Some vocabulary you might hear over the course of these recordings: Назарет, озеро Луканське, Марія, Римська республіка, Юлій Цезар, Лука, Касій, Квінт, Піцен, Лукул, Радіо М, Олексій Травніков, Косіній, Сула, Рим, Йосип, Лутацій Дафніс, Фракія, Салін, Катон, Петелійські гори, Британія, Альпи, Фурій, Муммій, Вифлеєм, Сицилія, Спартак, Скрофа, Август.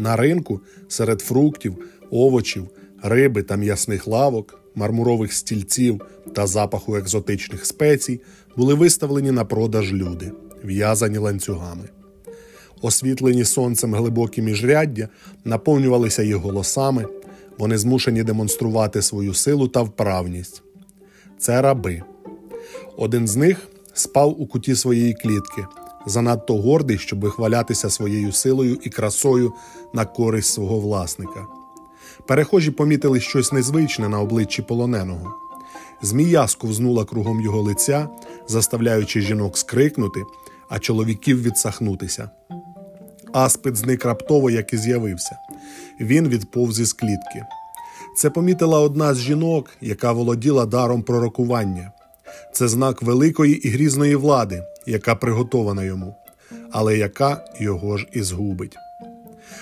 На ринку, серед фруктів, овочів, риби та м'ясних лавок, мармурових стільців та запаху екзотичних спецій були виставлені на продаж люди, в'язані ланцюгами. Освітлені сонцем глибокі міжряддя наповнювалися їх голосами, вони змушені демонструвати свою силу та вправність. Це раби. Один з них спав у куті своєї клітки, занадто гордий, щоб вихвалятися своєю силою і красою на користь свого власника. Перехожі помітили щось незвичне на обличчі полоненого. Змія сковзнула кругом його лиця, заставляючи жінок скрикнути, а чоловіків відсахнутися. Аспид зник раптово, як і з'явився. Він відповз із клітки. Це помітила одна з жінок, яка володіла даром пророкування. Це знак великої і грізної влади, яка приготована йому, але яка його ж і згубить.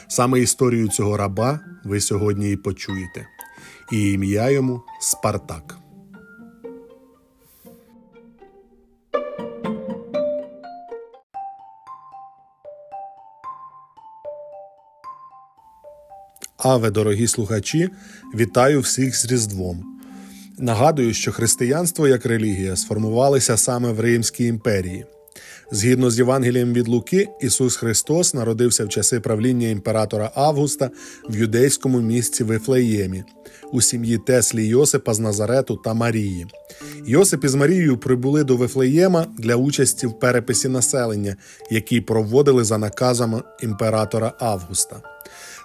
Саме історію цього раба ви сьогодні і почуєте. І ім'я йому Спартак. Аве, дорогі слухачі, вітаю всіх з Різдвом. Нагадую, що християнство як релігія сформувалося саме в Римській імперії. Згідно з Євангелієм від Луки, Ісус Христос народився в часи правління імператора Августа в юдейському місті Вифлеємі, у сім'ї Теслі Йосипа з Назарету та Марії. Йосип із Марією прибули до Вифлеєма для участі в переписі населення, який проводили за наказами імператора Августа.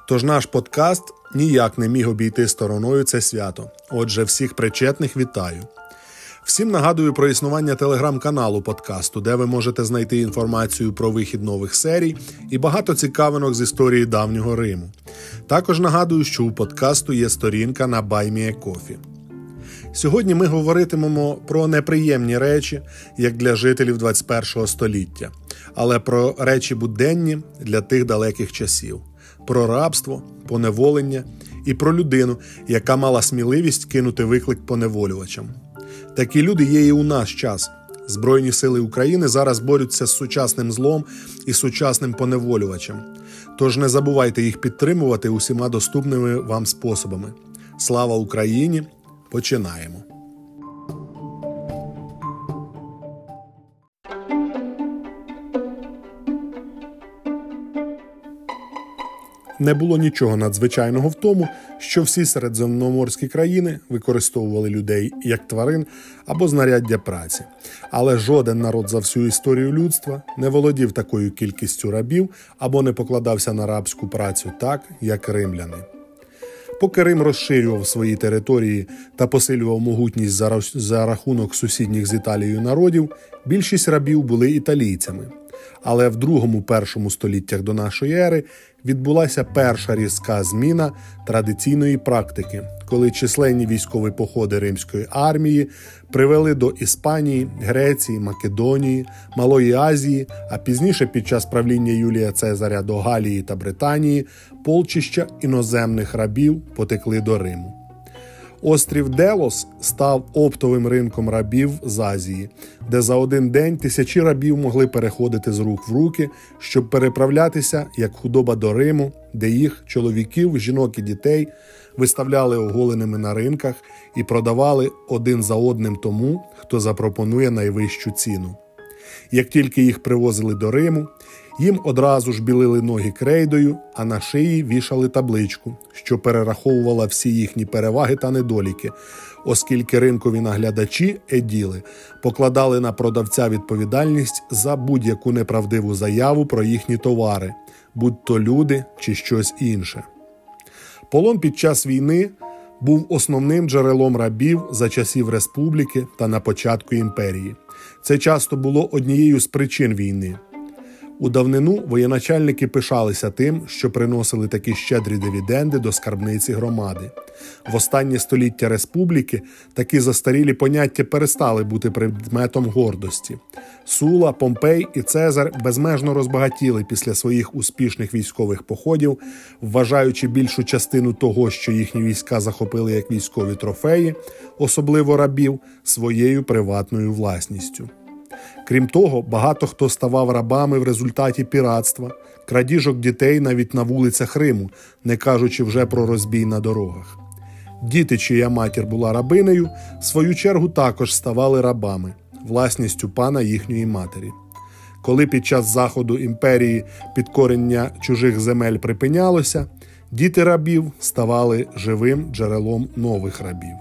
Тож наш подкаст ніяк не міг обійти стороною це свято. Отже, всіх причетних вітаю. Всім нагадую про існування телеграм-каналу подкасту, де ви можете знайти інформацію про вихід нових серій і багато цікавинок з історії давнього Риму. Також нагадую, що у подкасту є сторінка на BuyMeACoffee. Сьогодні ми говоритимемо про неприємні речі, як для жителів 21-го століття, але про речі буденні для тих далеких часів. Про рабство, поневолення і про людину, яка мала сміливість кинути виклик поневолювачам. Такі люди є і у наш час. Збройні сили України зараз борються з сучасним злом і сучасним поневолювачем. Тож не забувайте їх підтримувати усіма доступними вам способами. Слава Україні! Починаємо! Не було нічого надзвичайного в тому, що всі середземноморські країни використовували людей як тварин або знаряддя праці. Але жоден народ за всю історію людства не володів такою кількістю рабів або не покладався на рабську працю так, як римляни. Поки Рим розширював свої території та посилював могутність за рахунок сусідніх з Італією народів, більшість рабів були італійцями. Але в II-I століттях до нашої ери відбулася перша різка зміна традиційної практики, коли численні військові походи римської армії привели до Іспанії, Греції, Македонії, Малої Азії, а пізніше під час правління Юлія Цезаря до Галії та Британії полчища іноземних рабів потекли до Риму. Острів Делос став оптовим ринком рабів з Азії, де за один день тисячі рабів могли переходити з рук в руки, щоб переправлятися як худоба до Риму, де їх, чоловіків, жінок і дітей, виставляли оголеними на ринках і продавали один за одним тому, хто запропонує найвищу ціну. Як тільки їх привозили до Риму, їм одразу ж білили ноги крейдою, а на шиї вішали табличку, що перераховувала всі їхні переваги та недоліки, оскільки ринкові наглядачі, еділи, покладали на продавця відповідальність за будь-яку неправдиву заяву про їхні товари, будь-то люди чи щось інше. Полон під час війни був основним джерелом рабів за часів республіки та на початку імперії. Це часто було однією з причин війни. У давнину воєначальники пишалися тим, що приносили такі щедрі дивіденди до скарбниці громади. В останнє століття республіки такі застарілі поняття перестали бути предметом гордості. Сула, Помпей і Цезар безмежно розбагатіли після своїх успішних військових походів, вважаючи більшу частину того, що їхні війська захопили як військові трофеї, особливо рабів, своєю приватною власністю. Крім того, багато хто ставав рабами в результаті піратства, крадіжок дітей навіть на вулицях Риму, не кажучи вже про розбій на дорогах. Діти, чия матір була рабинею, в свою чергу також ставали рабами, власністю пана їхньої матері. Коли під час заходу імперії підкорення чужих земель припинялося, діти рабів ставали живим джерелом нових рабів.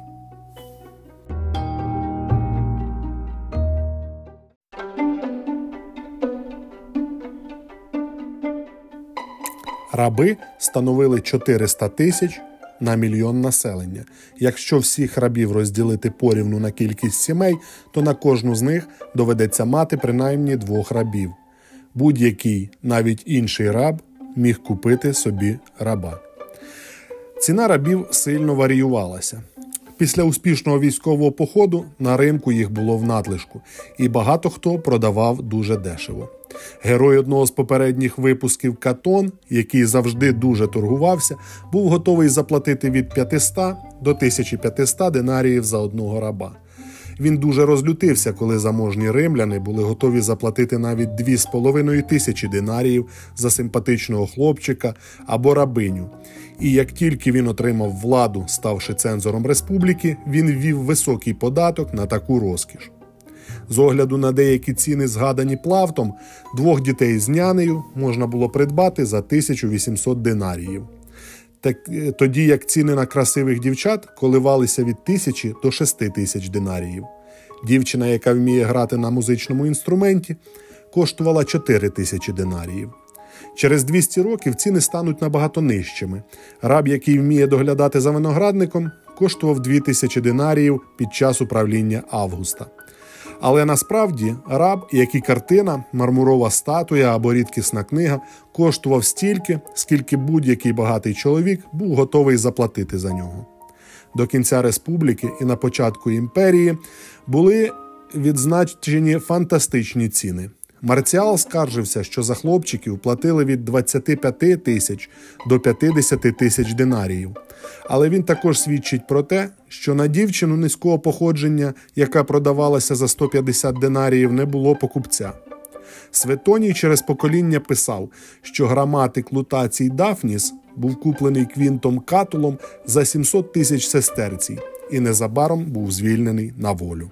Раби становили 400 тисяч на мільйон населення. Якщо всіх рабів розділити порівну на кількість сімей, то на кожну з них доведеться мати принаймні 2 рабів. Будь-який, навіть інший раб, міг купити собі раба. Ціна рабів сильно варіювалася. Після успішного військового походу на ринку їх було в надлишку, і багато хто продавав дуже дешево. Герой одного з попередніх випусків Катон, який завжди дуже торгувався, був готовий заплатити від 500 до 1500 динаріїв за одного раба. Він дуже розлютився, коли заможні римляни були готові заплатити навіть 2500 динаріїв за симпатичного хлопчика або рабиню. І як тільки він отримав владу, ставши цензором республіки, він ввів високий податок на таку розкіш. З огляду на деякі ціни, згадані Плавтом, 2 дітей з нянею можна було придбати за 1800 динаріїв. Тоді як ціни на красивих дівчат коливалися від 1000 до 6000 динаріїв. Дівчина, яка вміє грати на музичному інструменті, коштувала 4000 динаріїв. Через 200 років ціни стануть набагато нижчими. Раб, який вміє доглядати за виноградником, коштував 2000 динаріїв під час управління Августа. Але насправді раб, як і картина, мармурова статуя або рідкісна книга, коштував стільки, скільки будь-який багатий чоловік був готовий заплатити за нього. До кінця республіки і на початку імперії були відзначені фантастичні ціни. Марціал скаржився, що за хлопчиків платили від 25 тисяч до 50 тисяч динаріїв. Але він також свідчить про те, що на дівчину низького походження, яка продавалася за 150 динаріїв, не було покупця. Светоній через покоління писав, що граматик Лутацій Дафніс був куплений Квінтом Катулом за 700 тисяч сестерцій і незабаром був звільнений на волю.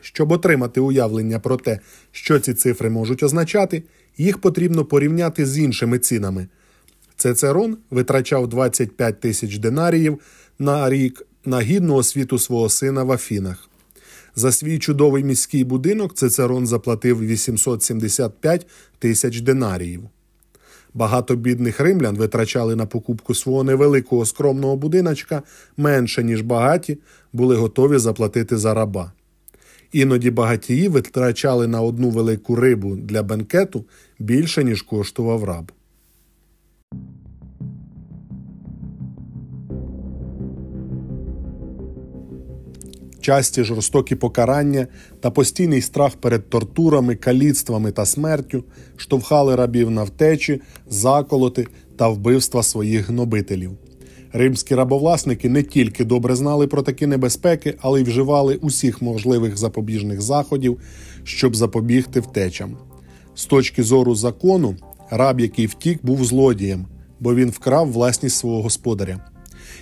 Щоб отримати уявлення про те, що ці цифри можуть означати, їх потрібно порівняти з іншими цінами. Цецерон витрачав 25 тисяч динаріїв на рік на гідну освіту свого сина в Афінах. За свій чудовий міський будинок Цецерон заплатив 875 тисяч динаріїв. Багато бідних римлян витрачали на покупку свого невеликого скромного будиночка менше, ніж багаті були готові заплатити за раба. Іноді багатії витрачали на одну велику рибу для бенкету більше, ніж коштував раб. Часті жорстокі покарання та постійний страх перед тортурами, каліцтвами та смертю штовхали рабів на втечі, заколоти та вбивства своїх гнобителів. Римські рабовласники не тільки добре знали про такі небезпеки, але й вживали усіх можливих запобіжних заходів, щоб запобігти втечам. З точки зору закону, раб, який втік, був злодієм, бо він вкрав власність свого господаря.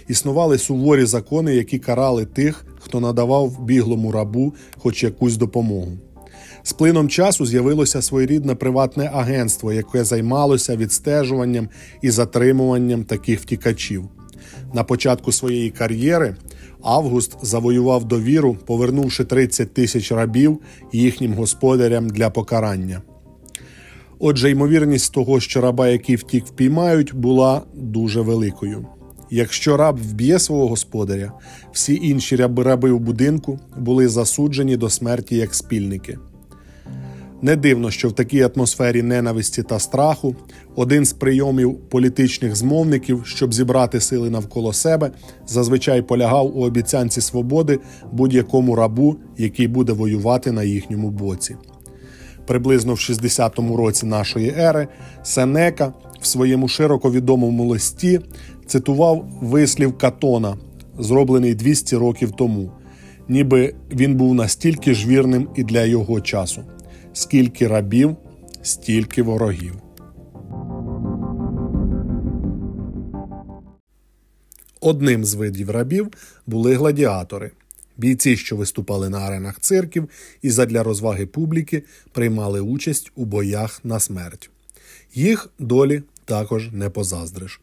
Існували суворі закони, які карали тих, хто надавав біглому рабу хоч якусь допомогу. З плином часу з'явилося своєрідне приватне агентство, яке займалося відстежуванням і затримуванням таких втікачів. На початку своєї кар'єри Август завоював довіру, повернувши 30 тисяч рабів їхнім господарям для покарання. Отже, ймовірність того, що раба, який втік, впіймають, була дуже великою. Якщо раб вб'є свого господаря, всі інші раби в будинку були засуджені до смерті як спільники. Не дивно, що в такій атмосфері ненависті та страху один з прийомів політичних змовників, щоб зібрати сили навколо себе, зазвичай полягав у обіцянці свободи будь-якому рабу, який буде воювати на їхньому боці. Приблизно в 60-му році нашої ери Сенека в своєму широко відомому листі цитував вислів Катона, зроблений 200 років тому, ніби він був настільки ж вірним і для його часу. Скільки рабів, стільки ворогів. Одним з видів рабів були гладіатори. Бійці, що виступали на аренах цирків і задля розваги публіки приймали участь у боях на смерть. Їх долі також не позаздриш.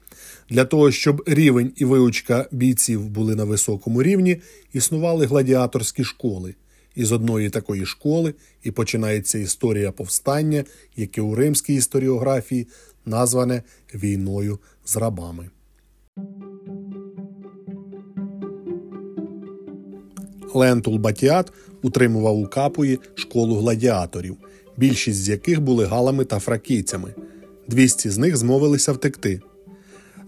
Для того, щоб рівень і виучка бійців були на високому рівні, існували гладіаторські школи. Із одної такої школи і починається історія повстання, яке у римській історіографії назване «Війною з рабами». Лентул Батіат утримував у Капуї школу гладіаторів, більшість з яких були галами та фракійцями. 200 з них змовилися втекти.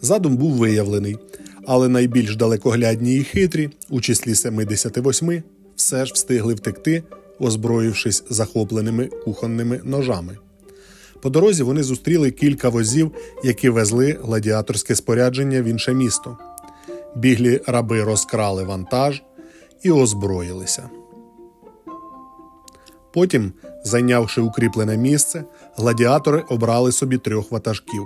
Задум був виявлений, але найбільш далекоглядні і хитрі, у числі 78, все ж встигли втекти, озброївшись захопленими кухонними ножами. По дорозі вони зустріли кілька возів, які везли гладіаторське спорядження в інше місто. Біглі раби розкрали вантаж і озброїлися. Потім, зайнявши укріплене місце, гладіатори обрали собі 3 ватажків.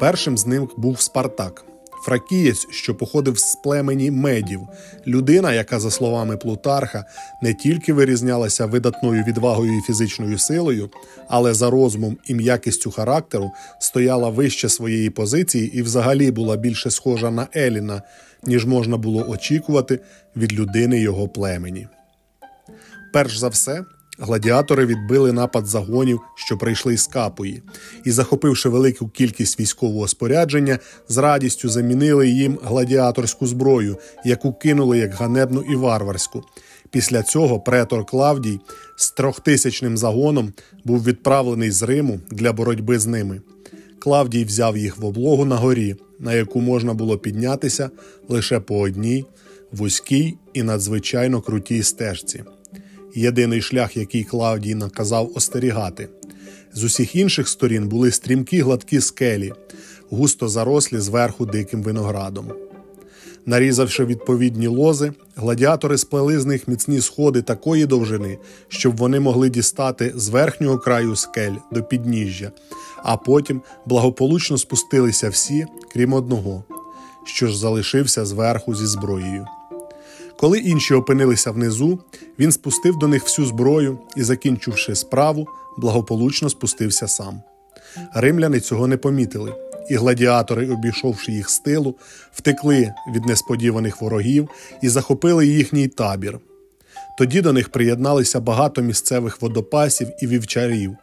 Першим з них був Спартак, фракієць, що походив з племені Медів, людина, яка, за словами Плутарха, не тільки вирізнялася видатною відвагою і фізичною силою, але за розумом і м'якістю характеру стояла вище своєї позиції і взагалі була більше схожа на Еліна, ніж можна було очікувати від людини його племені. Перш за все, гладіатори відбили напад загонів, що прийшли з Капуї, і, захопивши велику кількість військового спорядження, з радістю замінили їм гладіаторську зброю, яку кинули як ганебну і варварську. Після цього претор Клавдій з 3000 загоном був відправлений з Риму для боротьби з ними. Клавдій взяв їх в облогу на горі, на яку можна було піднятися лише по одній, вузькій і надзвичайно крутій стежці. Єдиний шлях, який Клавдій наказав остерігати. З усіх інших сторін були стрімкі гладкі скелі, густо зарослі зверху диким виноградом. Нарізавши відповідні лози, гладіатори сплели з них міцні сходи такої довжини, щоб вони могли дістати з верхнього краю скель до підніжжя, а потім благополучно спустилися всі, крім одного, що ж залишився зверху зі зброєю. Коли інші опинилися внизу, він спустив до них всю зброю і, закінчивши справу, благополучно спустився сам. Римляни цього не помітили, і гладіатори, обійшовши їх з тилу, втекли від несподіваних ворогів і захопили їхній табір. Тоді до них приєдналися багато місцевих водопасів і вівчарів.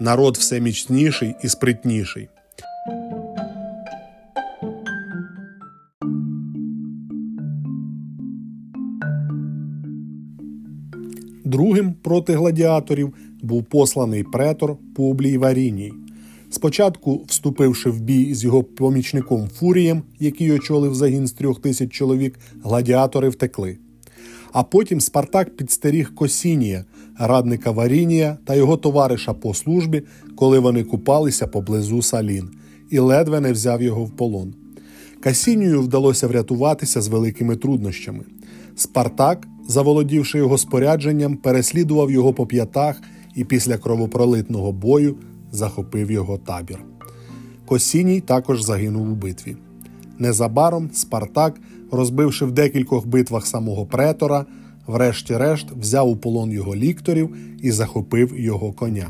Народ все міцніший і спритніший. Другим проти гладіаторів був посланий претор Публій Варіній. Спочатку, вступивши в бій з його помічником Фурієм, який очолив загін з 3000 чоловік, гладіатори втекли. А потім Спартак підстеріг Косінія, радника Варінія та його товариша по службі, коли вони купалися поблизу Салін, і ледве не взяв його в полон. Косінію вдалося врятуватися з великими труднощами. Спартак, заволодівши його спорядженням, переслідував його по п'ятах і після кровопролитного бою захопив його табір. Косіній також загинув у битві. Незабаром Спартак, розбивши в декількох битвах самого претора, врешті-решт взяв у полон його лікторів і захопив його коня.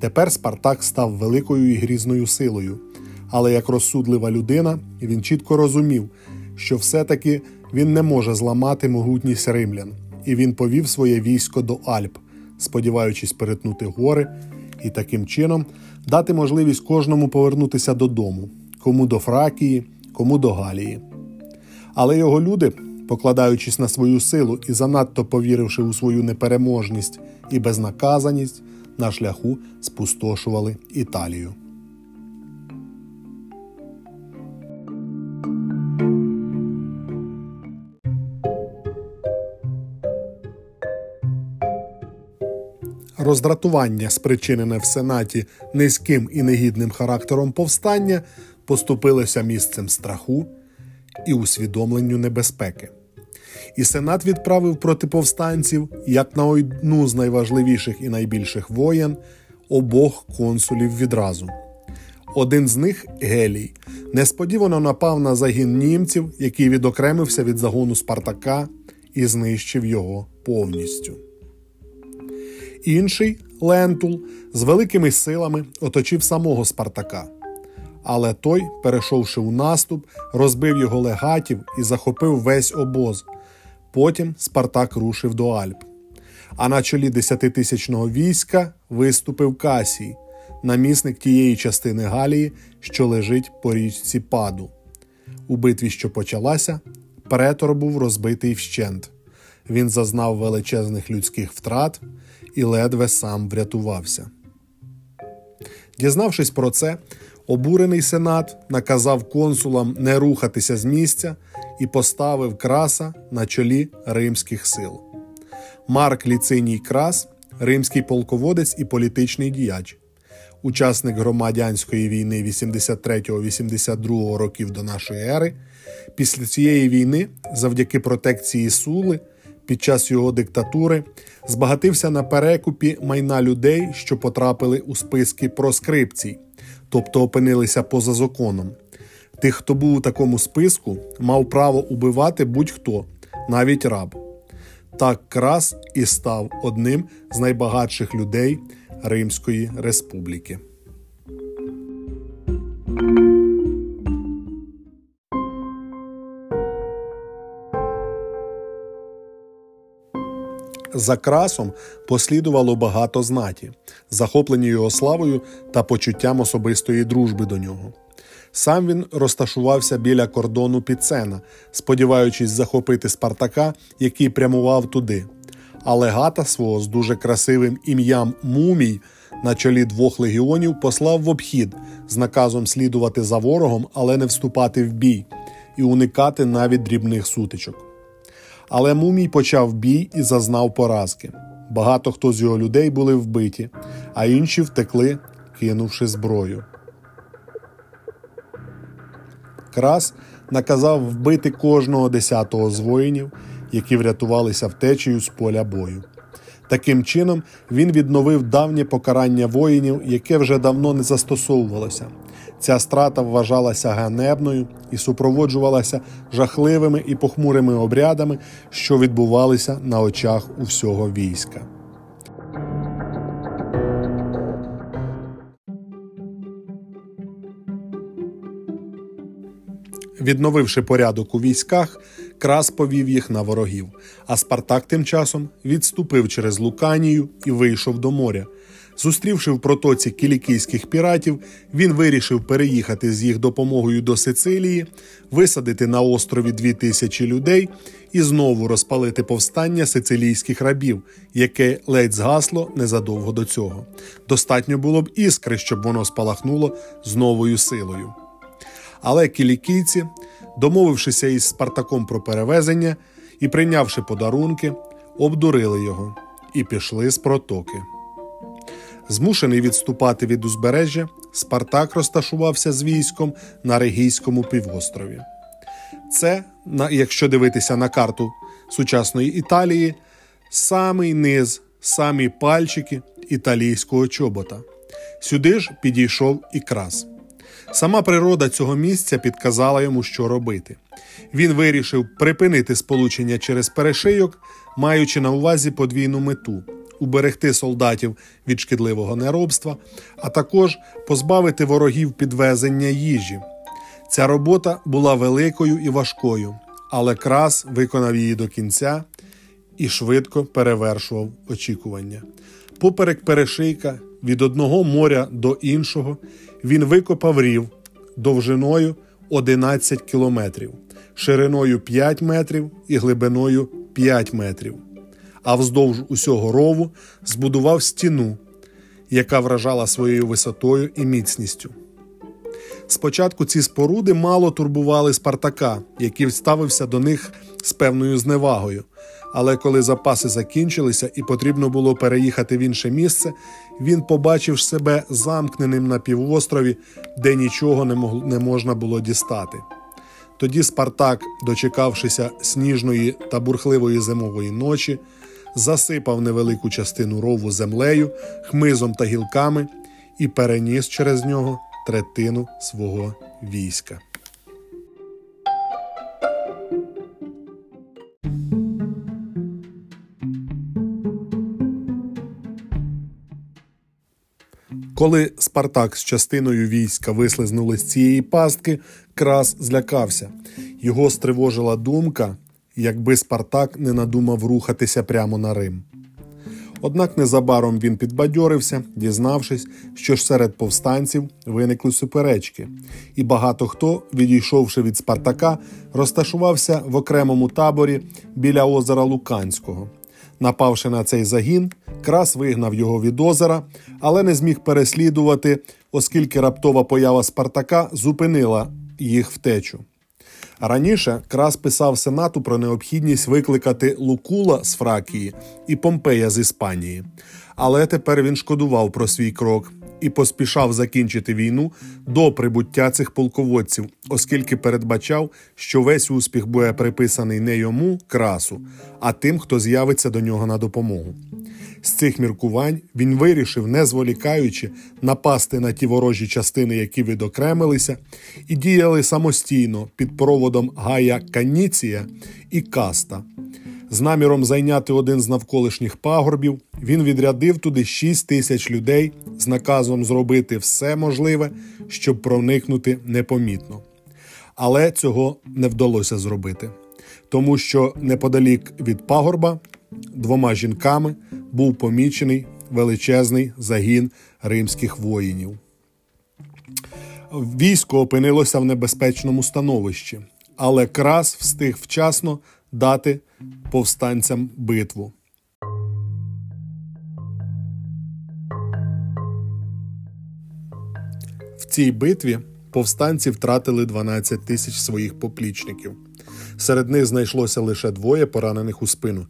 Тепер Спартак став великою і грізною силою, але як розсудлива людина він чітко розумів, що все-таки він не може зламати могутність римлян, і він повів своє військо до Альп, сподіваючись перетнути гори і таким чином дати можливість кожному повернутися додому, кому до Фракії, кому до Галії. Але його люди, покладаючись на свою силу і занадто повіривши у свою непереможність і безнаказаність, на шляху спустошували Італію. Роздратування, спричинене в Сенаті низьким і негідним характером повстання, поступилося місцем страху і усвідомленню небезпеки. і Сенат відправив проти повстанців, як на одну з найважливіших і найбільших воєн, обох консулів відразу. Один з них, Гелій, несподівано напав на загін німців, який відокремився від загону Спартака і знищив його повністю. Інший, Лентул, з великими силами оточив самого Спартака. Але той, перейшовши у наступ, розбив його легатів і захопив весь обоз. Потім Спартак рушив до Альп. А на чолі 10-тисячного війська виступив Касій, намісник тієї частини Галії, що лежить по річці Паду. У битві, що почалася, претор був розбитий вщент. Він зазнав величезних людських втрат і ледве сам врятувався. Дізнавшись про це, обурений Сенат наказав консулам не рухатися з місця і поставив Краса на чолі римських сил. Марк Ліциній Крас – римський полководець і політичний діяч, учасник громадянської війни 83-82 років до нашої ери. Після цієї війни, завдяки протекції Сули, під час його диктатури збагатився на перекупі майна людей, що потрапили у списки проскрипцій, тобто опинилися поза законом. Тих, хто був у такому списку, мав право убивати будь-хто, навіть раб. Так Крас і став одним з найбагатших людей Римської Республіки. За Красом послідувало багато знаті, захоплені його славою та почуттям особистої дружби до нього. Сам він розташувався біля кордону Піцена, сподіваючись захопити Спартака, який прямував туди. А легата свого з дуже красивим ім'ям Муммій на чолі 2 легіонів послав в обхід з наказом слідувати за ворогом, але не вступати в бій і уникати навіть дрібних сутичок. Але Муммій почав бій і зазнав поразки. Багато хто з його людей були вбиті, а інші втекли, кинувши зброю. Крас наказав вбити кожного 10-го з воїнів, які врятувалися втечею з поля бою. Таким чином, він відновив давнє покарання воїнів, яке вже давно не застосовувалося. Ця страта вважалася ганебною і супроводжувалася жахливими і похмурими обрядами, що відбувалися на очах у всього війська. Відновивши порядок у військах, Крас повів їх на ворогів, а Спартак тим часом відступив через Луканію і вийшов до моря. Зустрівши в протоці кілікійських піратів, він вирішив переїхати з їх допомогою до Сицилії, висадити на острові 2000 людей і знову розпалити повстання сицилійських рабів, яке ледь згасло незадовго до цього. Достатньо було б іскри, щоб воно спалахнуло з новою силою. Але кілікійці, домовившися із Спартаком про перевезення і прийнявши подарунки, обдурили його і пішли з протоки. Змушений відступати від узбережжя, Спартак розташувався з військом на Регійському півострові. Це, якщо дивитися на карту сучасної Італії, самий низ, самі пальчики італійського чобота. Сюди ж підійшов і Крас. Сама природа цього місця підказала йому, що робити. Він вирішив припинити сполучення через перешийок, маючи на увазі подвійну мету – уберегти солдатів від шкідливого неробства, а також позбавити ворогів підвезення їжі. Ця робота була великою і важкою, але Крас виконав її до кінця і швидко перевершував очікування. Поперек перешийка від одного моря до іншого він викопав рів довжиною 11 кілометрів, шириною 5 метрів і глибиною 5 метрів. А вздовж усього рову збудував стіну, яка вражала своєю висотою і міцністю. Спочатку ці споруди мало турбували Спартака, який ставився до них з певною зневагою. Але коли запаси закінчилися і потрібно було переїхати в інше місце, він побачив себе замкненим на півострові, де нічого не можна було дістати. Тоді Спартак, дочекавшися сніжної та бурхливої зимової ночі, засипав невелику частину рову землею, хмизом та гілками і переніс через нього третину свого війська. Коли Спартак з частиною війська вислизнули з цієї пастки, Крас злякався. Його стривожила думка, якби Спартак не надумав рухатися прямо на Рим. Однак незабаром він підбадьорився, дізнавшись, що ж серед повстанців виникли суперечки. І багато хто, відійшовши від Спартака, розташувався в окремому таборі біля озера Луканського. Напавши на цей загін, Крас вигнав його від озера, але не зміг переслідувати, оскільки раптова поява Спартака зупинила їх втечу. Раніше Крас писав Сенату про необхідність викликати Лукула з Фракії і Помпея з Іспанії. Але тепер він шкодував про свій крок і поспішав закінчити війну до прибуття цих полководців, оскільки передбачав, що весь успіх буде приписаний не йому, Красу, а тим, хто з'явиться до нього на допомогу. З цих міркувань він вирішив, не зволікаючи, напасти на ті ворожі частини, які відокремилися, і діяли самостійно під проводом Гая Каніція і Каста. З наміром зайняти один з навколишніх пагорбів, він відрядив туди 6 тисяч людей з наказом зробити все можливе, щоб проникнути непомітно. Але цього не вдалося зробити, тому що неподалік від пагорба двома жінками був помічений величезний загін римських воїнів. Військо опинилося в небезпечному становищі, але Крас встиг вчасно дати повстанцям битву. В цій битві повстанці втратили 12 тисяч своїх поплічників. Серед них знайшлося лише 2 поранених у спину.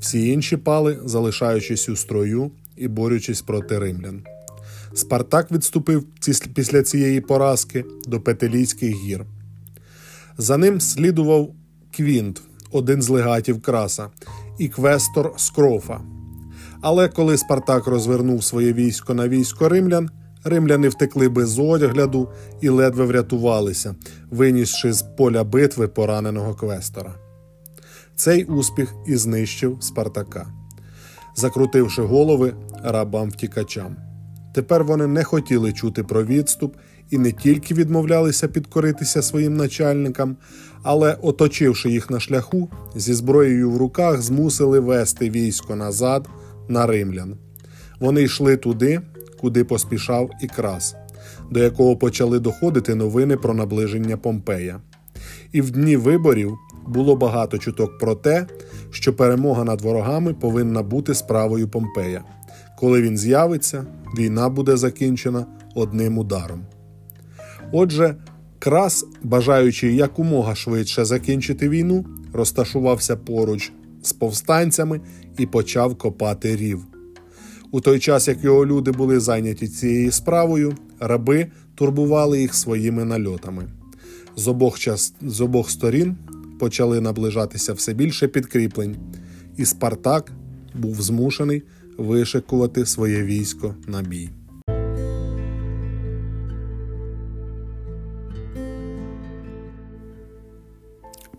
Всі інші пали, залишаючись у строю і борючись проти римлян. Спартак відступив після цієї поразки до Петелійських гір. За ним слідував Квінт, один з легатів Краса, і квестор Скрофа. Але коли Спартак розвернув своє військо на військо римлян, римляни втекли без огляду і ледве врятувалися, винісши з поля битви пораненого квестора. Цей успіх і знищив Спартака, закрутивши голови рабам-втікачам. Тепер вони не хотіли чути про відступ і не тільки відмовлялися підкоритися своїм начальникам, але, оточивши їх на шляху, зі зброєю в руках змусили вести військо назад на римлян. Вони йшли туди, куди поспішав і Крас, до якого почали доходити новини про наближення Помпея. І в дні виборів було багато чуток про те, що перемога над ворогами повинна бути справою Помпея. Коли він з'явиться, війна буде закінчена одним ударом. Отже, Крас, бажаючи якомога швидше закінчити війну, розташувався поруч з повстанцями і почав копати рів. У той час, як його люди були зайняті цією справою, раби турбували їх своїми нальотами. З обох сторін почали наближатися все більше підкріплень, і Спартак був змушений вишикувати своє військо на бій.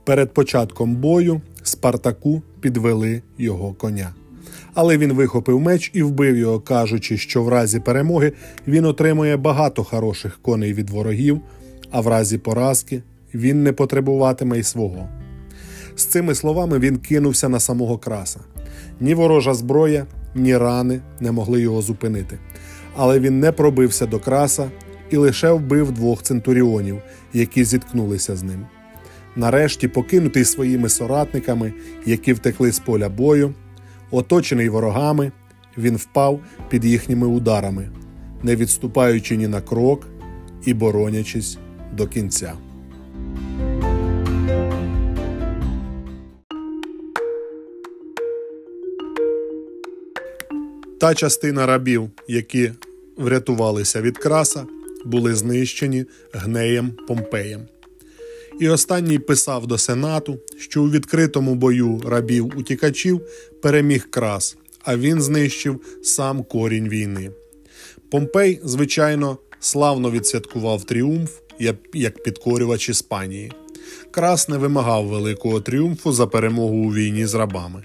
Перед початком бою Спартаку підвели його коня. Але він вихопив меч і вбив його, кажучи, що в разі перемоги він отримує багато хороших коней від ворогів, а в разі поразки він не потребуватиме й свого. З цими словами він кинувся на самого Краса. Ні ворожа зброя, ні рани не могли його зупинити. Але він не пробився до Краса і лише вбив 2 центуріонів, які зіткнулися з ним. Нарешті, покинутий своїми соратниками, які втекли з поля бою, оточений ворогами, він впав під їхніми ударами, не відступаючи ні на крок і боронячись до кінця. Та частина рабів, які врятувалися від Краса, були знищені Гнеєм Помпеєм. і останній писав до Сенату, що у відкритому бою рабів-утікачів переміг Крас, а він знищив сам корінь війни. Помпей, звичайно, славно відсвяткував тріумф, як підкорювач Іспанії. Крас не вимагав великого тріумфу за перемогу у війні з рабами.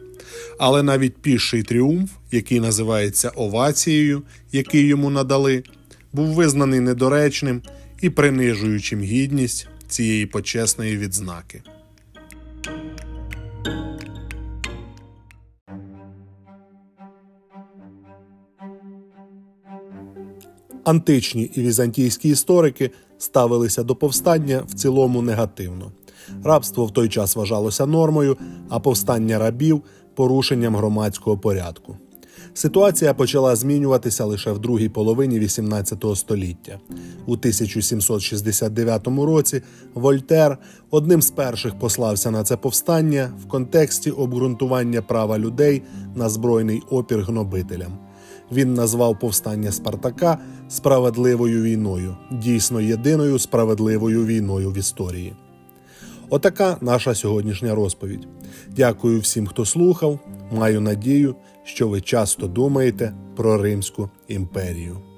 Але навіть піший тріумф, який називається овацією, який йому надали, був визнаний недоречним і принижуючим гідність цієї почесної відзнаки. Античні і візантійські історики ставилися до повстання в цілому негативно. Рабство в той час вважалося нормою, а повстання рабів – порушенням громадського порядку. Ситуація почала змінюватися лише в другій половині XVIII століття. У 1769 році Вольтер одним з перших послався на це повстання в контексті обґрунтування права людей на збройний опір гнобителям. Він назвав повстання Спартака «справедливою війною», дійсно єдиною справедливою війною в історії. Отака наша сьогоднішня розповідь. Дякую всім, хто слухав. Маю надію, що ви часто думаєте про Римську імперію.